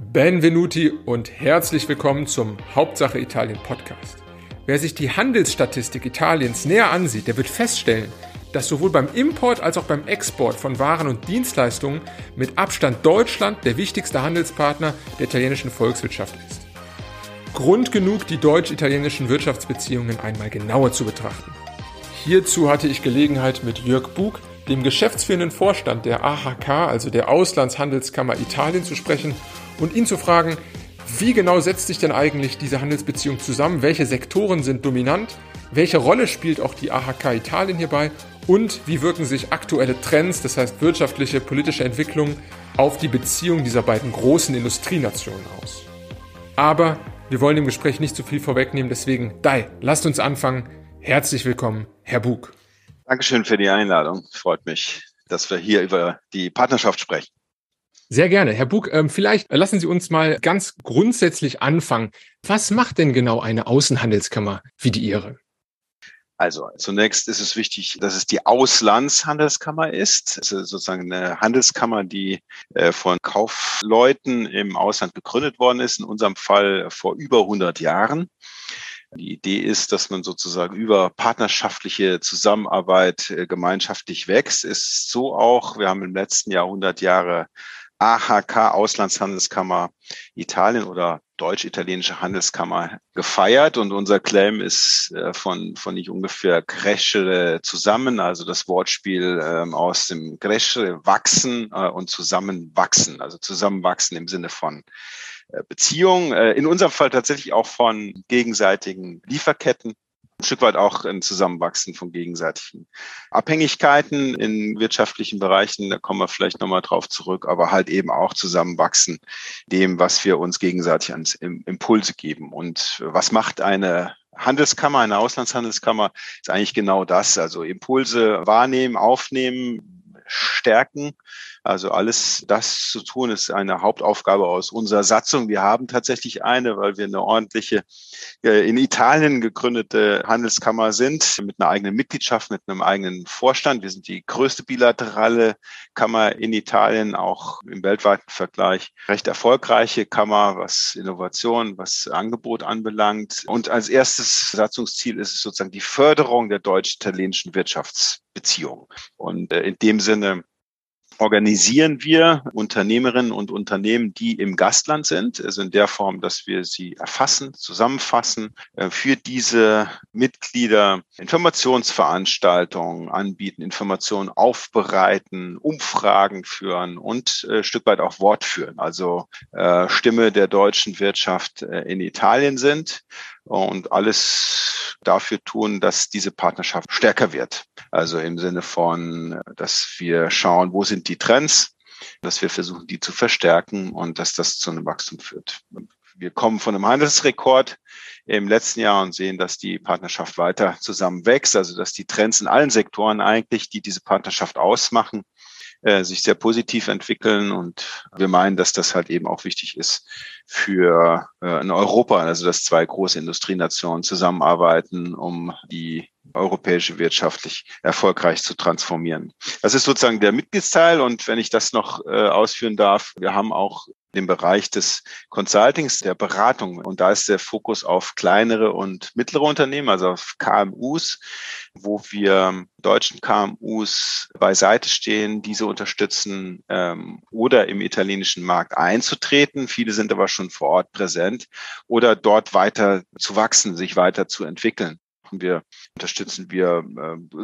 Benvenuti und herzlich willkommen zum Hauptsache Italien Podcast. Wer sich die Handelsstatistik Italiens näher ansieht, der wird feststellen, dass sowohl beim Import als auch beim Export von Waren und Dienstleistungen mit Abstand Deutschland der wichtigste Handelspartner der italienischen Volkswirtschaft ist. Grund genug, die deutsch-italienischen Wirtschaftsbeziehungen einmal genauer zu betrachten. Hierzu hatte ich Gelegenheit, mit Jörg Buck, dem geschäftsführenden Vorstand der AHK, also der Auslandshandelskammer Italien, zu sprechen und ihn zu fragen, wie genau setzt sich denn eigentlich diese Handelsbeziehung zusammen, welche Sektoren sind dominant, welche Rolle spielt auch die AHK Italien hierbei und wie wirken sich aktuelle Trends, das heißt wirtschaftliche, politische Entwicklungen, auf die Beziehung dieser beiden großen Industrienationen aus. Aber wir wollen dem Gespräch nicht zu viel vorwegnehmen, deswegen, lasst uns anfangen. Herzlich willkommen, Herr Buck. Dankeschön für die Einladung. Freut mich, dass wir hier über die Partnerschaft sprechen. Sehr gerne. Herr Buck, vielleicht lassen Sie uns mal ganz grundsätzlich anfangen. Was macht denn genau eine Außenhandelskammer wie die Ihre? Also zunächst ist es wichtig, dass es die Auslandshandelskammer ist. Es ist sozusagen eine Handelskammer, die von Kaufleuten im Ausland gegründet worden ist, in unserem Fall vor über 100 Jahren. Die Idee ist, dass man sozusagen über partnerschaftliche Zusammenarbeit gemeinschaftlich wächst. Ist so auch, wir haben im letzten Jahr 100 Jahre AHK, Auslandshandelskammer Italien oder deutsch-italienische Handelskammer gefeiert. Und unser Claim ist von nicht ungefähr crescere zusammen, also das Wortspiel aus dem crescere wachsen und zusammenwachsen, also zusammenwachsen im Sinne von Beziehung, in unserem Fall tatsächlich auch von gegenseitigen Lieferketten. Ein Stück weit auch ein Zusammenwachsen von gegenseitigen Abhängigkeiten in wirtschaftlichen Bereichen, da kommen wir vielleicht nochmal drauf zurück, aber halt eben auch Zusammenwachsen dem, was wir uns gegenseitig an Impulse geben. Und was macht eine Handelskammer, eine Auslandshandelskammer? Ist eigentlich genau das, also Impulse wahrnehmen, aufnehmen, stärken. Also alles das zu tun, ist eine Hauptaufgabe aus unserer Satzung. Wir haben tatsächlich eine, weil wir eine ordentliche, in Italien gegründete Handelskammer sind, mit einer eigenen Mitgliedschaft, mit einem eigenen Vorstand. Wir sind die größte bilaterale Kammer in Italien, auch im weltweiten Vergleich recht erfolgreiche Kammer, was Innovation, was Angebot anbelangt. Und als erstes Satzungsziel ist es sozusagen die Förderung der deutsch-italienischen Wirtschaftsbeziehungen. Und in dem Sinne organisieren wir Unternehmerinnen und Unternehmen, die im Gastland sind, also in der Form, dass wir sie erfassen, zusammenfassen, für diese Mitglieder Informationsveranstaltungen anbieten, Informationen aufbereiten, Umfragen führen und ein Stück weit auch Wort führen, also Stimme der deutschen Wirtschaft in Italien sind. Und alles dafür tun, dass diese Partnerschaft stärker wird. Also im Sinne von, dass wir schauen, wo sind die Trends, dass wir versuchen, die zu verstärken und dass das zu einem Wachstum führt. Wir kommen von einem Handelsrekord im letzten Jahr und sehen, dass die Partnerschaft weiter zusammen wächst, also dass die Trends in allen Sektoren eigentlich, die diese Partnerschaft ausmachen, sich sehr positiv entwickeln. Und wir meinen, dass das halt eben auch wichtig ist für in Europa, also dass zwei große Industrienationen zusammenarbeiten, um die europäische wirtschaftlich erfolgreich zu transformieren. Das ist sozusagen der Mitgliedsteil. Und wenn ich das noch ausführen darf, wir haben auch den Bereich des Consultings, der Beratung. Und da ist der Fokus auf kleinere und mittlere Unternehmen, also auf KMUs, wo wir deutschen KMUs beiseite stehen, diese unterstützen oder im italienischen Markt einzutreten. Viele sind aber schon vor Ort präsent oder dort weiter zu wachsen, sich weiter zu entwickeln. Unterstützen wir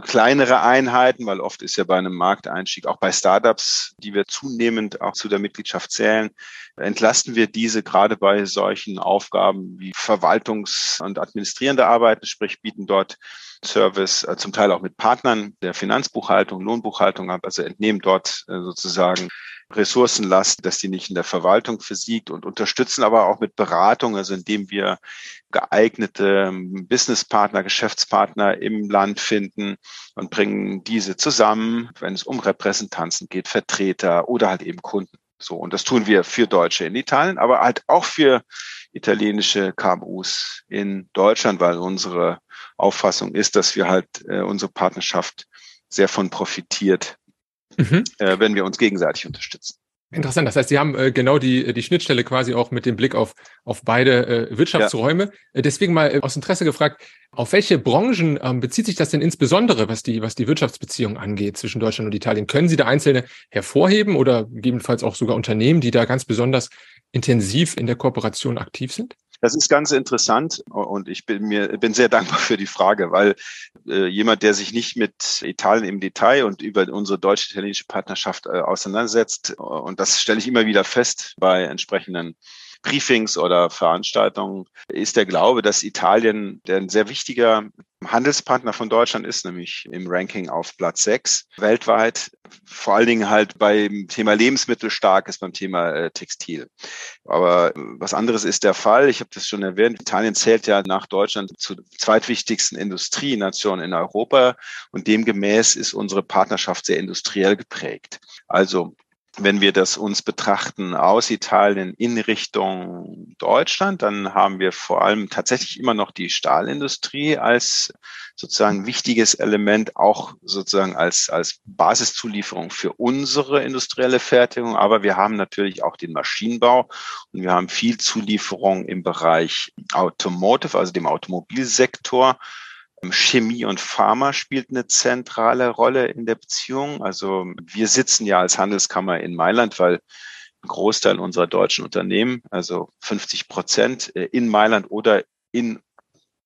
kleinere Einheiten, weil oft ist ja bei einem Markteinstieg, auch bei Startups, die wir zunehmend auch zu der Mitgliedschaft zählen, entlasten wir diese gerade bei solchen Aufgaben wie Verwaltungs- und administrierende Arbeiten, sprich bieten dort Service, zum Teil auch mit Partnern der Finanzbuchhaltung, Lohnbuchhaltung ab, also entnehmen dort sozusagen Ressourcenlast, dass die nicht in der Verwaltung versiegt und unterstützen aber auch mit Beratung, also indem wir geeignete Businesspartner, Geschäftspartner im Land finden und bringen diese zusammen, wenn es um Repräsentanzen geht, Vertreter oder halt eben Kunden. So, und das tun wir für Deutsche in Italien, aber halt auch für italienische KMUs in Deutschland, weil unsere Auffassung ist, dass wir halt unsere Partnerschaft sehr von profitiert, wenn wir uns gegenseitig unterstützen. Interessant, das heißt, Sie haben genau die Schnittstelle quasi auch mit dem Blick auf beide Wirtschaftsräume. Ja. Deswegen mal aus Interesse gefragt, auf welche Branchen bezieht sich das denn insbesondere, was die Wirtschaftsbeziehungen angeht zwischen Deutschland und Italien? Können Sie da einzelne hervorheben oder gegebenenfalls auch sogar Unternehmen, die da ganz besonders intensiv in der Kooperation aktiv sind? Das ist ganz interessant und ich bin sehr dankbar für die Frage, weil jemand, der sich nicht mit Italien im Detail und über unsere deutsch-italienische Partnerschaft auseinandersetzt, und das stelle ich immer wieder fest bei entsprechenden Briefings oder Veranstaltungen, ist der Glaube, dass Italien, der ein sehr wichtiger Handelspartner von Deutschland ist, nämlich im Ranking auf Platz 6 weltweit, vor allen Dingen halt beim Thema Lebensmittel stark ist, beim Thema Textil. Aber was anderes ist der Fall. Ich habe das schon erwähnt. Italien zählt ja nach Deutschland zur zweitwichtigsten Industrienation in Europa und demgemäß ist unsere Partnerschaft sehr industriell geprägt. Also wenn wir das uns betrachten aus Italien in Richtung Deutschland, dann haben wir vor allem tatsächlich immer noch die Stahlindustrie als sozusagen wichtiges Element, auch sozusagen als Basiszulieferung für unsere industrielle Fertigung. Aber wir haben natürlich auch den Maschinenbau und wir haben viel Zulieferung im Bereich Automotive, also dem Automobilsektor. Chemie und Pharma spielt eine zentrale Rolle in der Beziehung. Also wir sitzen ja als Handelskammer in Mailand, weil ein Großteil unserer deutschen Unternehmen, also 50%, in Mailand oder in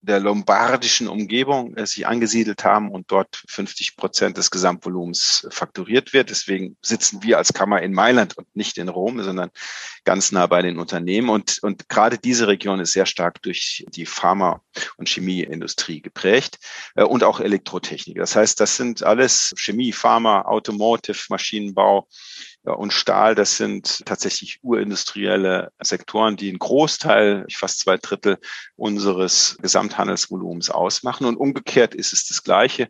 der lombardischen Umgebung sich angesiedelt haben und dort 50% des Gesamtvolumens fakturiert wird. Deswegen sitzen wir als Kammer in Mailand und nicht in Rom, sondern ganz nah bei den Unternehmen. Und gerade diese Region ist sehr stark durch die Pharma- und Chemieindustrie geprägt und auch Elektrotechnik. Das heißt, das sind alles Chemie, Pharma, Automotive, Maschinenbau und Stahl. Das sind tatsächlich urindustrielle Sektoren, die einen Großteil, fast 2/3 unseres Gesamthandelsvolumens ausmachen. Und umgekehrt ist es das Gleiche,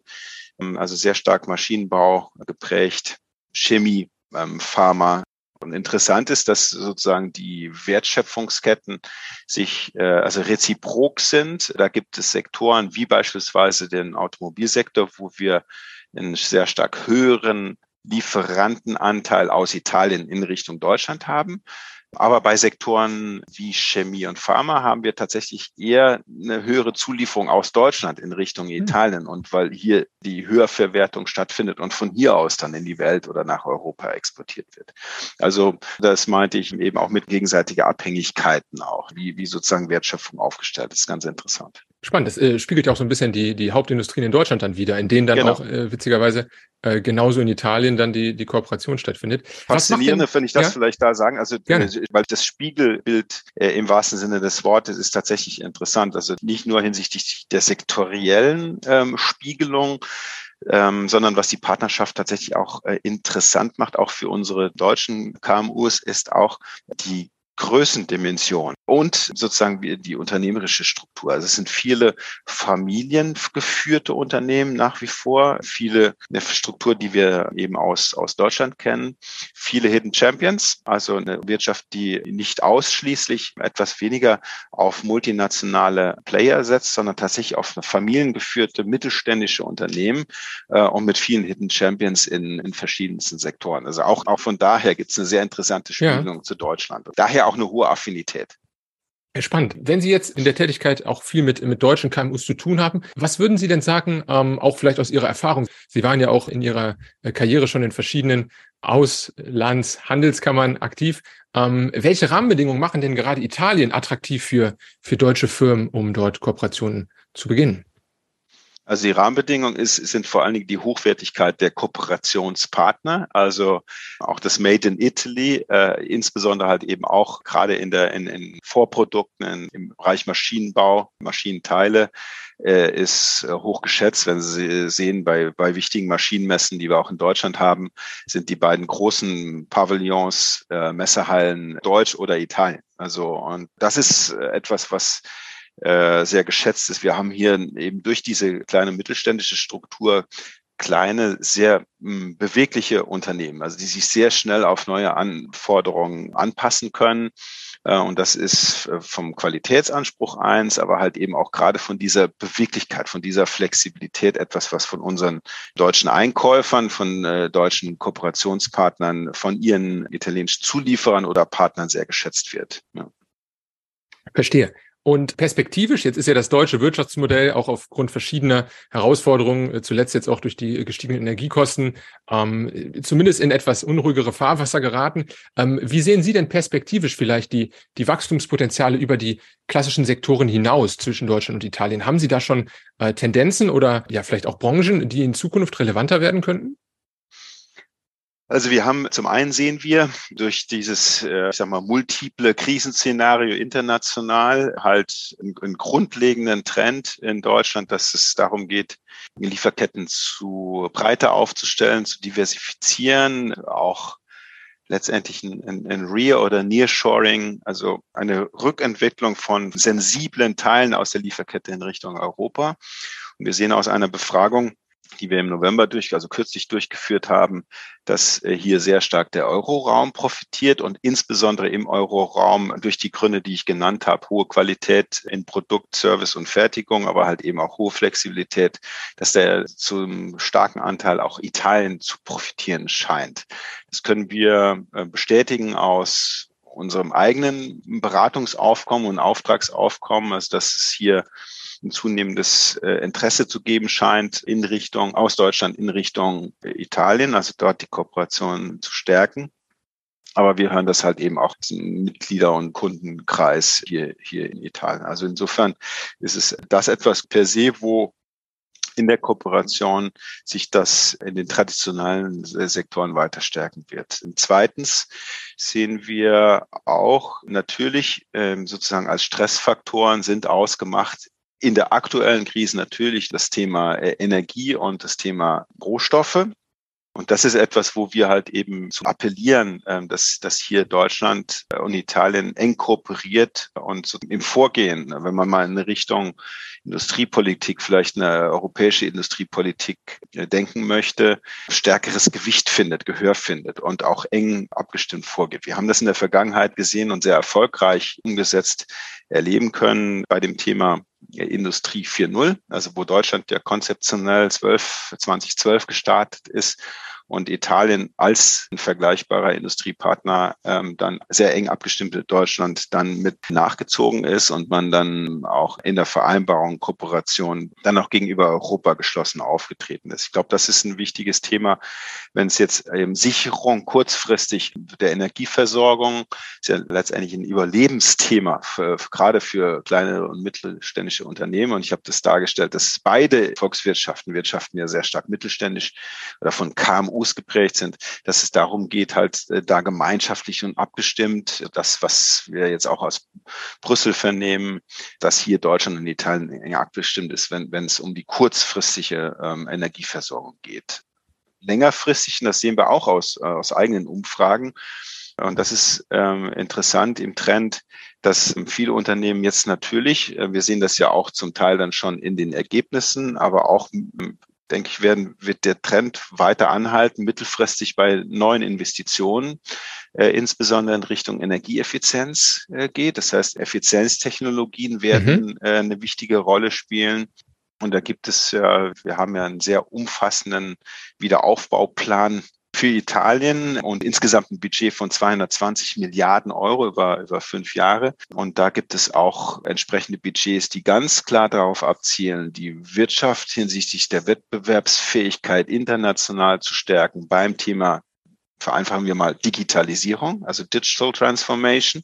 also sehr stark Maschinenbau geprägt, Chemie, Pharma. Und interessant ist, dass sozusagen die Wertschöpfungsketten sich also reziprok sind. Da gibt es Sektoren wie beispielsweise den Automobilsektor, wo wir einen sehr stark höheren Lieferantenanteil aus Italien in Richtung Deutschland haben. Aber bei Sektoren wie Chemie und Pharma haben wir tatsächlich eher eine höhere Zulieferung aus Deutschland in Richtung Italien, und weil hier die Höherverwertung stattfindet und von hier aus dann in die Welt oder nach Europa exportiert wird. Also das meinte ich eben auch mit gegenseitiger Abhängigkeiten auch, wie sozusagen Wertschöpfung aufgestellt ist. Ganz interessant. Spannend, das spiegelt ja auch so ein bisschen die Hauptindustrien in Deutschland dann wieder, in denen dann auch witzigerweise genauso in Italien dann die Kooperation stattfindet. Faszinierend, wenn ich das vielleicht da sagen, also gerne. Weil das Spiegelbild im wahrsten Sinne des Wortes ist tatsächlich interessant, also nicht nur hinsichtlich der sektoriellen Spiegelung, sondern was die Partnerschaft tatsächlich auch interessant macht, auch für unsere deutschen KMUs, ist auch die Größendimension und sozusagen die unternehmerische Struktur. Also es sind viele familiengeführte Unternehmen nach wie vor, viele eine Struktur, die wir eben aus Deutschland kennen, viele Hidden Champions, also eine Wirtschaft, die nicht ausschließlich etwas weniger auf multinationale Player setzt, sondern tatsächlich auf eine familiengeführte mittelständische Unternehmen und mit vielen Hidden Champions in verschiedensten Sektoren. Also auch von daher gibt es eine sehr interessante Spiegelung zu Deutschland. Daher auch eine hohe Affinität. Spannend. Wenn Sie jetzt in der Tätigkeit auch viel mit deutschen KMUs zu tun haben, was würden Sie denn sagen, auch vielleicht aus Ihrer Erfahrung? Sie waren ja auch in Ihrer Karriere schon in verschiedenen Auslandshandelskammern aktiv. Welche Rahmenbedingungen machen denn gerade Italien attraktiv für deutsche Firmen, um dort Kooperationen zu beginnen? Also die Rahmenbedingung sind vor allen Dingen die Hochwertigkeit der Kooperationspartner, also auch das Made in Italy, insbesondere halt eben auch gerade in Vorprodukten, im Bereich Maschinenbau, Maschinenteile, ist hoch geschätzt. Wenn Sie sehen, bei wichtigen Maschinenmessen, die wir auch in Deutschland haben, sind die beiden großen Pavillons, Messehallen Deutsch oder Italien. Also, und das ist etwas, was sehr geschätzt ist. Wir haben hier eben durch diese kleine mittelständische Struktur kleine, sehr bewegliche Unternehmen, also die sich sehr schnell auf neue Anforderungen anpassen können. Und das ist vom Qualitätsanspruch eins, aber halt eben auch gerade von dieser Beweglichkeit, von dieser Flexibilität etwas, was von unseren deutschen Einkäufern, von deutschen Kooperationspartnern, von ihren italienischen Zulieferern oder Partnern sehr geschätzt wird. Ja. Verstehe. Und perspektivisch, jetzt ist ja das deutsche Wirtschaftsmodell auch aufgrund verschiedener Herausforderungen, zuletzt jetzt auch durch die gestiegenen Energiekosten, zumindest in etwas unruhigere Fahrwasser geraten. Wie sehen Sie denn perspektivisch vielleicht die Wachstumspotenziale über die klassischen Sektoren hinaus zwischen Deutschland und Italien? Haben Sie da schon Tendenzen oder ja vielleicht auch Branchen, die in Zukunft relevanter werden könnten? Also wir haben, zum einen sehen wir durch dieses, multiple Krisenszenario international halt einen grundlegenden Trend in Deutschland, dass es darum geht, Lieferketten zu breiter aufzustellen, zu diversifizieren, auch letztendlich ein Rear- oder Nearshoring, also eine Rückentwicklung von sensiblen Teilen aus der Lieferkette in Richtung Europa. Und wir sehen aus einer Befragung, die wir im November kürzlich durchgeführt haben, dass hier sehr stark der Euroraum profitiert und insbesondere im Euroraum durch die Gründe, die ich genannt habe, hohe Qualität in Produkt, Service und Fertigung, aber halt eben auch hohe Flexibilität, dass der zum starken Anteil auch Italien zu profitieren scheint. Das können wir bestätigen aus unserem eigenen Beratungsaufkommen und Auftragsaufkommen, also dass es hier ein zunehmendes Interesse zu geben scheint aus Deutschland in Richtung Italien, also dort die Kooperation zu stärken. Aber wir hören das halt eben auch im Mitglieder- und Kundenkreis hier in Italien. Also insofern ist es das etwas per se, wo in der Kooperation sich das in den traditionellen Sektoren weiter stärken wird. Und zweitens sehen wir auch natürlich sozusagen als Stressfaktoren sind ausgemacht, in der aktuellen Krise natürlich das Thema Energie und das Thema Rohstoffe. Und das ist etwas, wo wir halt eben zu appellieren, dass hier Deutschland und Italien eng kooperiert und im Vorgehen, wenn man mal in Richtung Industriepolitik, vielleicht eine europäische Industriepolitik denken möchte, stärkeres Gewicht findet, Gehör findet und auch eng abgestimmt vorgeht. Wir haben das in der Vergangenheit gesehen und sehr erfolgreich umgesetzt erleben können bei dem Thema Industrie 4.0, also wo Deutschland ja konzeptionell 2012 gestartet ist und Italien als ein vergleichbarer Industriepartner dann sehr eng abgestimmt mit Deutschland dann mit nachgezogen ist und man dann auch in der Vereinbarung, Kooperation dann auch gegenüber Europa geschlossen aufgetreten ist. Ich glaube, das ist ein wichtiges Thema, wenn es jetzt Sicherung kurzfristig der Energieversorgung ist ja letztendlich ein Überlebensthema, gerade für kleine und mittelständische Unternehmen. Und ich habe das dargestellt, dass beide Volkswirtschaften ja sehr stark mittelständisch oder von KMU ausgeprägt sind, dass es darum geht, halt da gemeinschaftlich und abgestimmt, das, was wir jetzt auch aus Brüssel vernehmen, dass hier Deutschland und Italien eng abgestimmt ist, wenn es um die kurzfristige Energieversorgung geht. Längerfristig, und das sehen wir auch aus eigenen Umfragen, und das ist interessant im Trend, dass viele Unternehmen jetzt natürlich, wir sehen das ja auch zum Teil dann schon in den Ergebnissen, aber auch denke ich, wird der Trend weiter anhalten, mittelfristig bei neuen Investitionen, insbesondere in Richtung Energieeffizienz geht. Das heißt, Effizienztechnologien werden eine wichtige Rolle spielen. Und da gibt es ja, wir haben ja einen sehr umfassenden Wiederaufbauplan für Italien und insgesamt ein Budget von 220 Milliarden Euro über 5 Jahre. Und da gibt es auch entsprechende Budgets, die ganz klar darauf abzielen, die Wirtschaft hinsichtlich der Wettbewerbsfähigkeit international zu stärken beim Thema, vereinfachen wir mal, Digitalisierung, also Digital Transformation,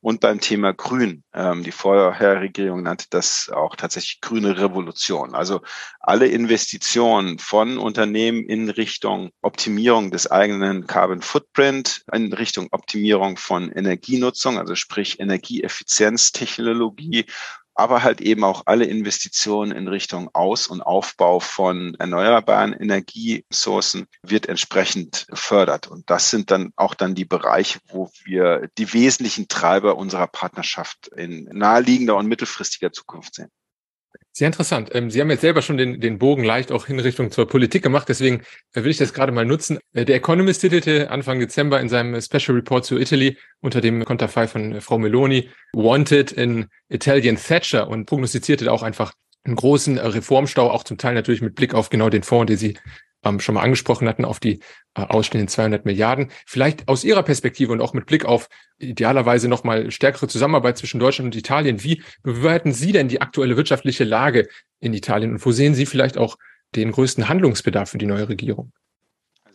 und beim Thema Grün. Die Vorherregierung nannte das auch tatsächlich grüne Revolution. Also alle Investitionen von Unternehmen in Richtung Optimierung des eigenen Carbon Footprint, in Richtung Optimierung von Energienutzung, also sprich Energieeffizienztechnologie, aber halt eben auch alle Investitionen in Richtung Aus- und Aufbau von erneuerbaren Energiesourcen wird entsprechend gefördert. Und das sind dann auch die Bereiche, wo wir die wesentlichen Treiber unserer Partnerschaft in naheliegender und mittelfristiger Zukunft sehen. Sehr interessant. Sie haben jetzt selber schon den Bogen leicht auch in Richtung zur Politik gemacht, deswegen will ich das gerade mal nutzen. Der Economist titelte Anfang Dezember in seinem Special Report zu Italy unter dem Konterfei von Frau Meloni Wanted an Italian Thatcher und prognostizierte auch einfach einen großen Reformstau, auch zum Teil natürlich mit Blick auf genau den Fonds, den Sie schon mal angesprochen hatten, auf die ausstehenden 200 Milliarden. Vielleicht aus Ihrer Perspektive und auch mit Blick auf idealerweise nochmal stärkere Zusammenarbeit zwischen Deutschland und Italien. Wie bewerten Sie denn die aktuelle wirtschaftliche Lage in Italien und wo sehen Sie vielleicht auch den größten Handlungsbedarf für die neue Regierung?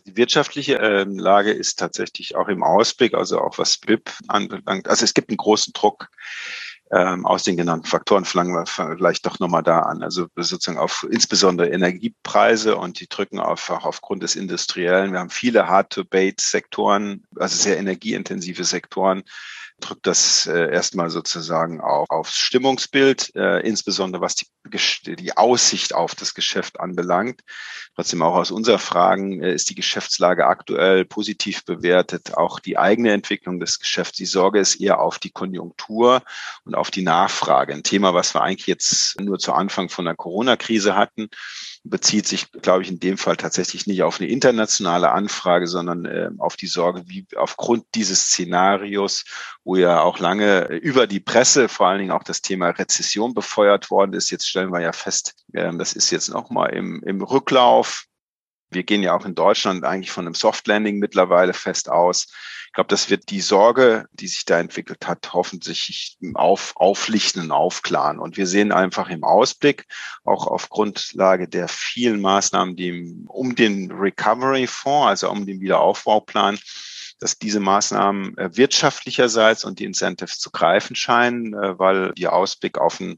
Die wirtschaftliche Lage ist tatsächlich auch im Ausblick, also auch was BIP anbelangt. Also es gibt einen großen Druck aus den genannten Faktoren, fangen wir vielleicht doch nochmal da an. Also sozusagen auf insbesondere Energiepreise und die drücken einfach aufgrund des Industriellen. Wir haben viele Hard-to-Abate-Sektoren, also sehr energieintensive Sektoren, drückt das erstmal sozusagen aufs Stimmungsbild, insbesondere was die Aussicht auf das Geschäft anbelangt. Trotzdem auch aus unserer Fragen ist die Geschäftslage aktuell positiv bewertet. Auch die eigene Entwicklung des Geschäfts, die Sorge ist eher auf die Konjunktur und auf die Nachfrage. Ein Thema, was wir eigentlich jetzt nur zu Anfang von der Corona-Krise hatten, bezieht sich, glaube ich, in dem Fall tatsächlich nicht auf eine internationale Anfrage, sondern auf die Sorge, wie aufgrund dieses Szenarios, wo ja auch lange über die Presse vor allen Dingen auch das Thema Rezession befeuert worden ist. Jetzt stellen wir ja fest, das ist jetzt nochmal im Rücklauf. Wir gehen ja auch in Deutschland eigentlich von einem Soft-Landing mittlerweile fest aus. Ich glaube, das wird die Sorge, die sich da entwickelt hat, hoffentlich auflichten und aufklaren. Und wir sehen einfach im Ausblick, auch auf Grundlage der vielen Maßnahmen, die um den Recovery Fonds, also um den Wiederaufbauplan, dass diese Maßnahmen wirtschaftlicherseits und die Incentives zu greifen scheinen, weil der Ausblick auf ein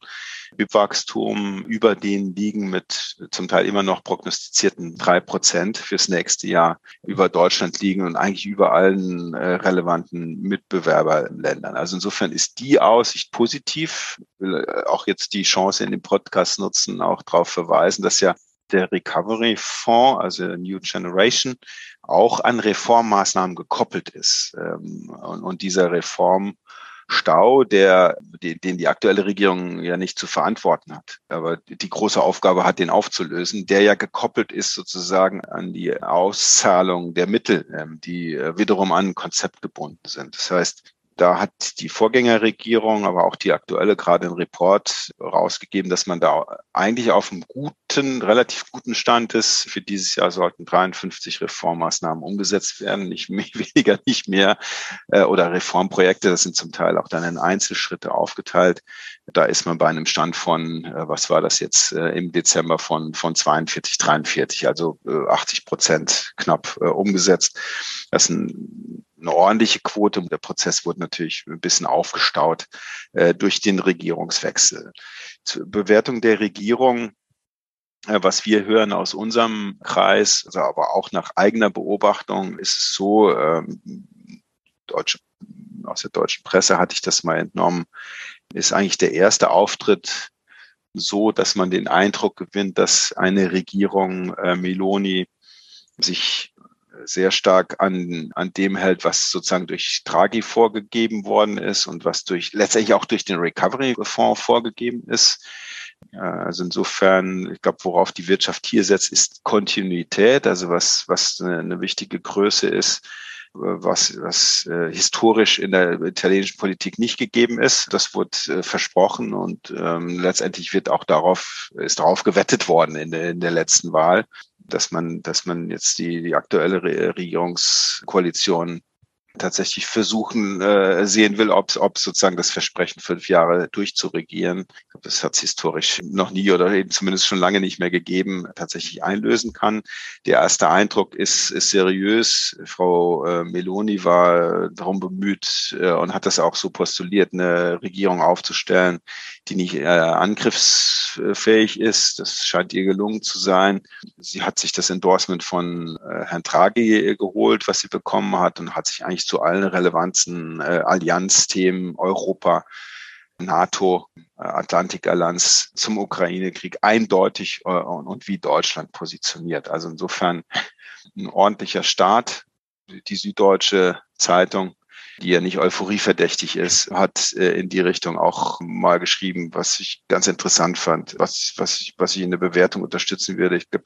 BIP-Wachstum über denen liegen mit zum Teil immer noch prognostizierten 3% fürs nächste Jahr über Deutschland liegen und eigentlich über allen relevanten Mitbewerberländern. Also insofern ist die Aussicht positiv. Ich will auch jetzt die Chance in dem Podcast nutzen, auch darauf verweisen, dass ja der Recovery Fonds, also New Generation, auch an Reformmaßnahmen gekoppelt ist. Und dieser Reformstau, den die aktuelle Regierung ja nicht zu verantworten hat, aber die große Aufgabe hat, den aufzulösen, der ja gekoppelt ist sozusagen an die Auszahlung der Mittel, die wiederum an ein Konzept gebunden sind. Das heißt, da hat die Vorgängerregierung, aber auch die aktuelle gerade einen Report rausgegeben, dass man da eigentlich auf einem relativ guten Stand ist. Für dieses Jahr sollten 53 Reformmaßnahmen umgesetzt werden, nicht mehr, weniger, nicht mehr, oder Reformprojekte. Das sind zum Teil auch dann in Einzelschritte aufgeteilt. Da ist man bei einem Stand von, was war das jetzt, im Dezember von 42, 43, also 80% knapp umgesetzt. Das ist eine ordentliche Quote. Der Prozess wurde natürlich ein bisschen aufgestaut durch den Regierungswechsel. Zur Bewertung der Regierung, was wir hören aus unserem Kreis, also aber auch nach eigener Beobachtung, ist es so, aus der deutschen Presse hatte ich das mal entnommen, ist eigentlich der erste Auftritt so, dass man den Eindruck gewinnt, dass eine Regierung Meloni sich sehr stark an dem hält, was sozusagen durch Draghi vorgegeben worden ist und was letztendlich auch durch den Recovery-Fonds vorgegeben ist. Also insofern, ich glaube, worauf die Wirtschaft hier setzt, ist Kontinuität, also was eine wichtige Größe ist, was historisch in der italienischen Politik nicht gegeben ist. Das wurde versprochen und letztendlich wird auch darauf gewettet worden in der letzten Wahl, dass man jetzt die aktuelle Regierungskoalition tatsächlich versuchen sehen will, ob sozusagen das Versprechen 5 Jahre durchzuregieren, ich glaube, das hat es historisch noch nie oder eben zumindest schon lange nicht mehr gegeben, tatsächlich einlösen kann. Der erste Eindruck ist seriös. Frau Meloni war darum bemüht und hat das auch so postuliert, eine Regierung aufzustellen, die nicht angriffsfähig ist. Das scheint ihr gelungen zu sein. Sie hat sich das Endorsement von Herrn Draghi geholt, was sie bekommen hat, und hat sich eigentlich zu allen relevanten Allianzthemen, Europa, NATO, Atlantikallianz, zum Ukraine-Krieg eindeutig und wie Deutschland positioniert. Also insofern ein ordentlicher Start. Die Süddeutsche Zeitung die ja nicht euphorieverdächtig ist, hat in die Richtung auch mal geschrieben, was ich ganz interessant fand, was ich in der Bewertung unterstützen würde. Ich glaube,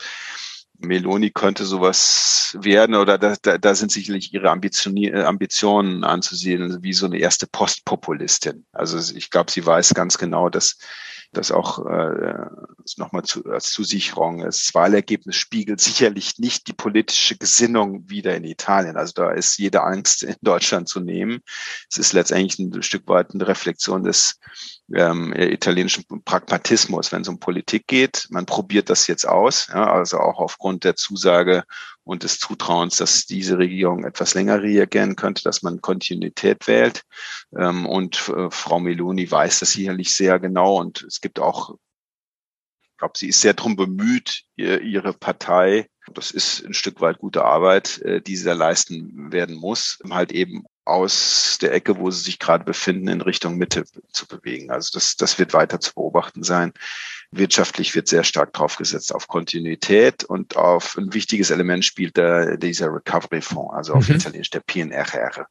Meloni könnte sowas werden, oder da sind sicherlich ihre Ambitionen anzusehen, wie so eine erste Postpopulistin. Also ich glaube, sie weiß ganz genau, dass das auch nochmal als Zusicherung ist. Das Wahlergebnis spiegelt sicherlich nicht die politische Gesinnung wider in Italien. Also da ist jede Angst in Deutschland zu nehmen. Es ist letztendlich ein Stück weit eine Reflexion des italienischen Pragmatismus, wenn es um Politik geht. Man probiert das jetzt aus, ja, also auch aufgrund der Zusage und des Zutrauens, dass diese Regierung etwas länger reagieren könnte, dass man Kontinuität wählt. Und Frau Meloni weiß das sicherlich sehr genau. Und es gibt auch, ich glaube, sie ist sehr darum bemüht, ihre Partei, das ist ein Stück weit gute Arbeit, die sie da leisten werden muss, halt eben aus der Ecke, wo sie sich gerade befinden, in Richtung Mitte zu bewegen. Also das wird weiter zu beobachten sein. Wirtschaftlich wird sehr stark drauf gesetzt auf Kontinuität, und auf ein wichtiges Element spielt dieser Recovery Fund, also auf Italienisch der PNRR.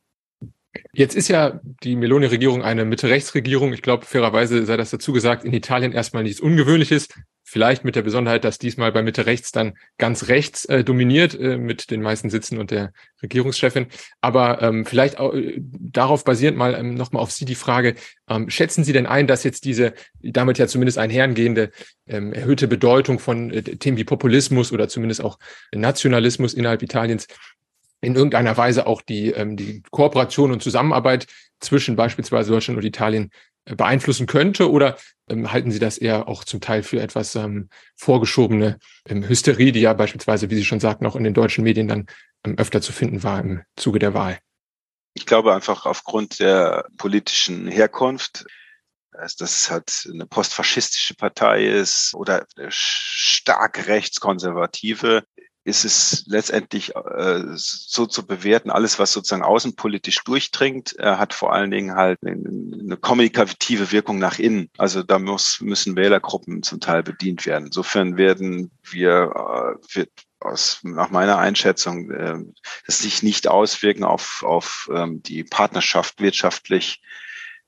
Jetzt ist ja die Meloni-Regierung eine Mitte-Rechts-Regierung. Ich glaube, fairerweise sei das dazu gesagt, in Italien erstmal nichts Ungewöhnliches. Vielleicht mit der Besonderheit, dass diesmal bei Mitte-Rechts dann ganz rechts dominiert mit den meisten Sitzen und der Regierungschefin. Aber vielleicht auch, darauf basierend mal nochmal auf Sie die Frage, schätzen Sie denn ein, dass jetzt diese damit ja zumindest einhergehende erhöhte Bedeutung von Themen wie Populismus oder zumindest auch Nationalismus innerhalb Italiens in irgendeiner Weise auch die Kooperation und Zusammenarbeit zwischen beispielsweise Deutschland und Italien beeinflussen könnte? Oder halten Sie das eher auch zum Teil für etwas vorgeschobene Hysterie, die ja beispielsweise, wie Sie schon sagten, auch in den deutschen Medien dann öfter zu finden war im Zuge der Wahl? Ich glaube einfach aufgrund der politischen Herkunft, dass es halt eine postfaschistische Partei ist oder stark rechtskonservative, ist es letztendlich so zu bewerten, alles, was sozusagen außenpolitisch durchdringt, hat vor allen Dingen halt eine kommunikative Wirkung nach innen. Also da müssen Wählergruppen zum Teil bedient werden. Insofern werden wir nach meiner Einschätzung es sich nicht auswirken auf die Partnerschaft wirtschaftlich.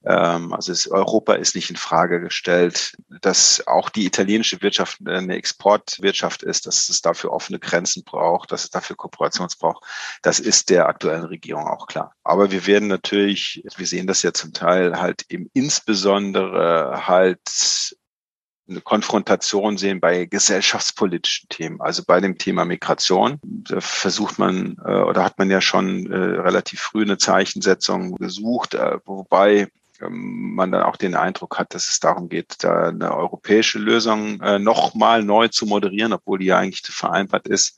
Also Europa ist nicht in Frage gestellt, dass auch die italienische Wirtschaft eine Exportwirtschaft ist, dass es dafür offene Grenzen braucht, dass es dafür Kooperations braucht. Das ist der aktuellen Regierung auch klar. Aber wir werden natürlich, wir sehen das ja zum Teil halt eben insbesondere halt eine Konfrontation sehen bei gesellschaftspolitischen Themen. Also bei dem Thema Migration, da versucht man oder hat man ja schon relativ früh eine Zeichensetzung gesucht, wobei man dann auch den Eindruck hat, dass es darum geht, da eine europäische Lösung nochmal neu zu moderieren, obwohl die ja eigentlich vereinbart ist,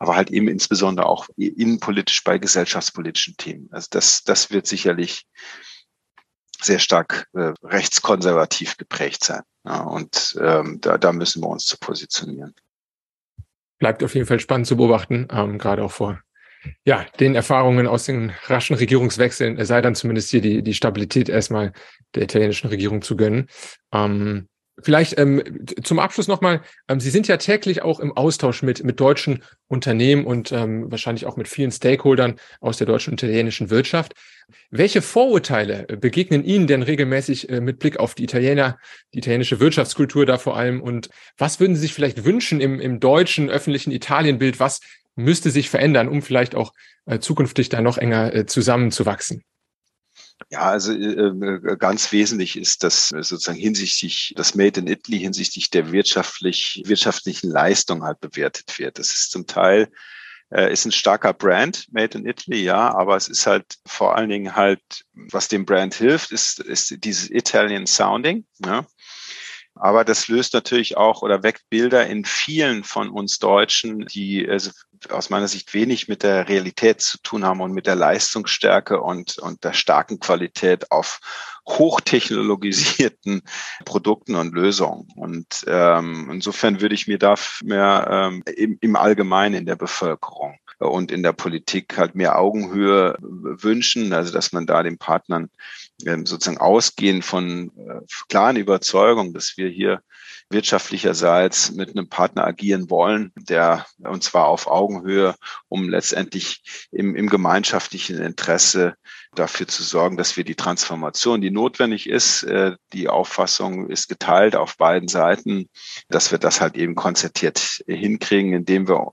aber halt eben insbesondere auch innenpolitisch bei gesellschaftspolitischen Themen. Also das wird sicherlich sehr stark rechtskonservativ geprägt sein. Ja, und da müssen wir uns zu positionieren. Bleibt auf jeden Fall spannend zu beobachten, gerade auch vor den Erfahrungen aus den raschen Regierungswechseln, sei dann zumindest hier die Stabilität erstmal der italienischen Regierung zu gönnen. Vielleicht zum Abschluss nochmal, Sie sind ja täglich auch im Austausch mit deutschen Unternehmen und wahrscheinlich auch mit vielen Stakeholdern aus der deutschen und italienischen Wirtschaft. Welche Vorurteile begegnen Ihnen denn regelmäßig mit Blick auf die Italiener, die italienische Wirtschaftskultur da vor allem? Und was würden Sie sich vielleicht wünschen im deutschen, öffentlichen Italienbild? Was müsste sich verändern, um vielleicht auch zukünftig da noch enger zusammenzuwachsen? Ja, also ganz wesentlich ist das sozusagen hinsichtlich das Made in Italy, hinsichtlich der wirtschaftlichen Leistung halt bewertet wird. Das ist zum Teil ist ein starker Brand, Made in Italy, ja, aber es ist halt vor allen Dingen halt, was dem Brand hilft, ist dieses Italian Sounding, ja. Aber das löst natürlich auch oder weckt Bilder in vielen von uns Deutschen, die aus meiner Sicht wenig mit der Realität zu tun haben und mit der Leistungsstärke und der starken Qualität auf hochtechnologisierten Produkten und Lösungen. Und insofern würde ich mir da mehr im Allgemeinen in der Bevölkerung und in der Politik halt mehr Augenhöhe wünschen, also dass man da den Partnern sozusagen ausgehend von klaren Überzeugungen, dass wir hier wirtschaftlicherseits mit einem Partner agieren wollen, der und zwar auf Augenhöhe, um letztendlich im gemeinschaftlichen Interesse dafür zu sorgen, dass wir die Transformation, die notwendig ist, die Auffassung ist geteilt auf beiden Seiten, dass wir das halt eben konzertiert hinkriegen, indem wir,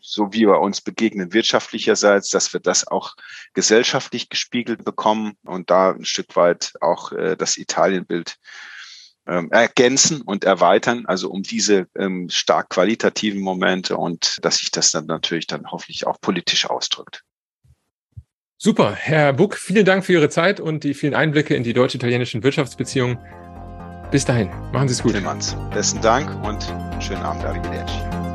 so wie wir uns begegnen wirtschaftlicherseits, dass wir das auch gesellschaftlich gespiegelt bekommen und da ein Stück weit auch das Italienbild ergänzen und erweitern, also um diese stark qualitativen Momente und dass sich das dann natürlich dann hoffentlich auch politisch ausdrückt. Super, Herr Buck, vielen Dank für Ihre Zeit und die vielen Einblicke in die deutsch-italienischen Wirtschaftsbeziehungen. Bis dahin, machen Sie es gut. Besten Dank und einen schönen Abend, Davide Lerchi.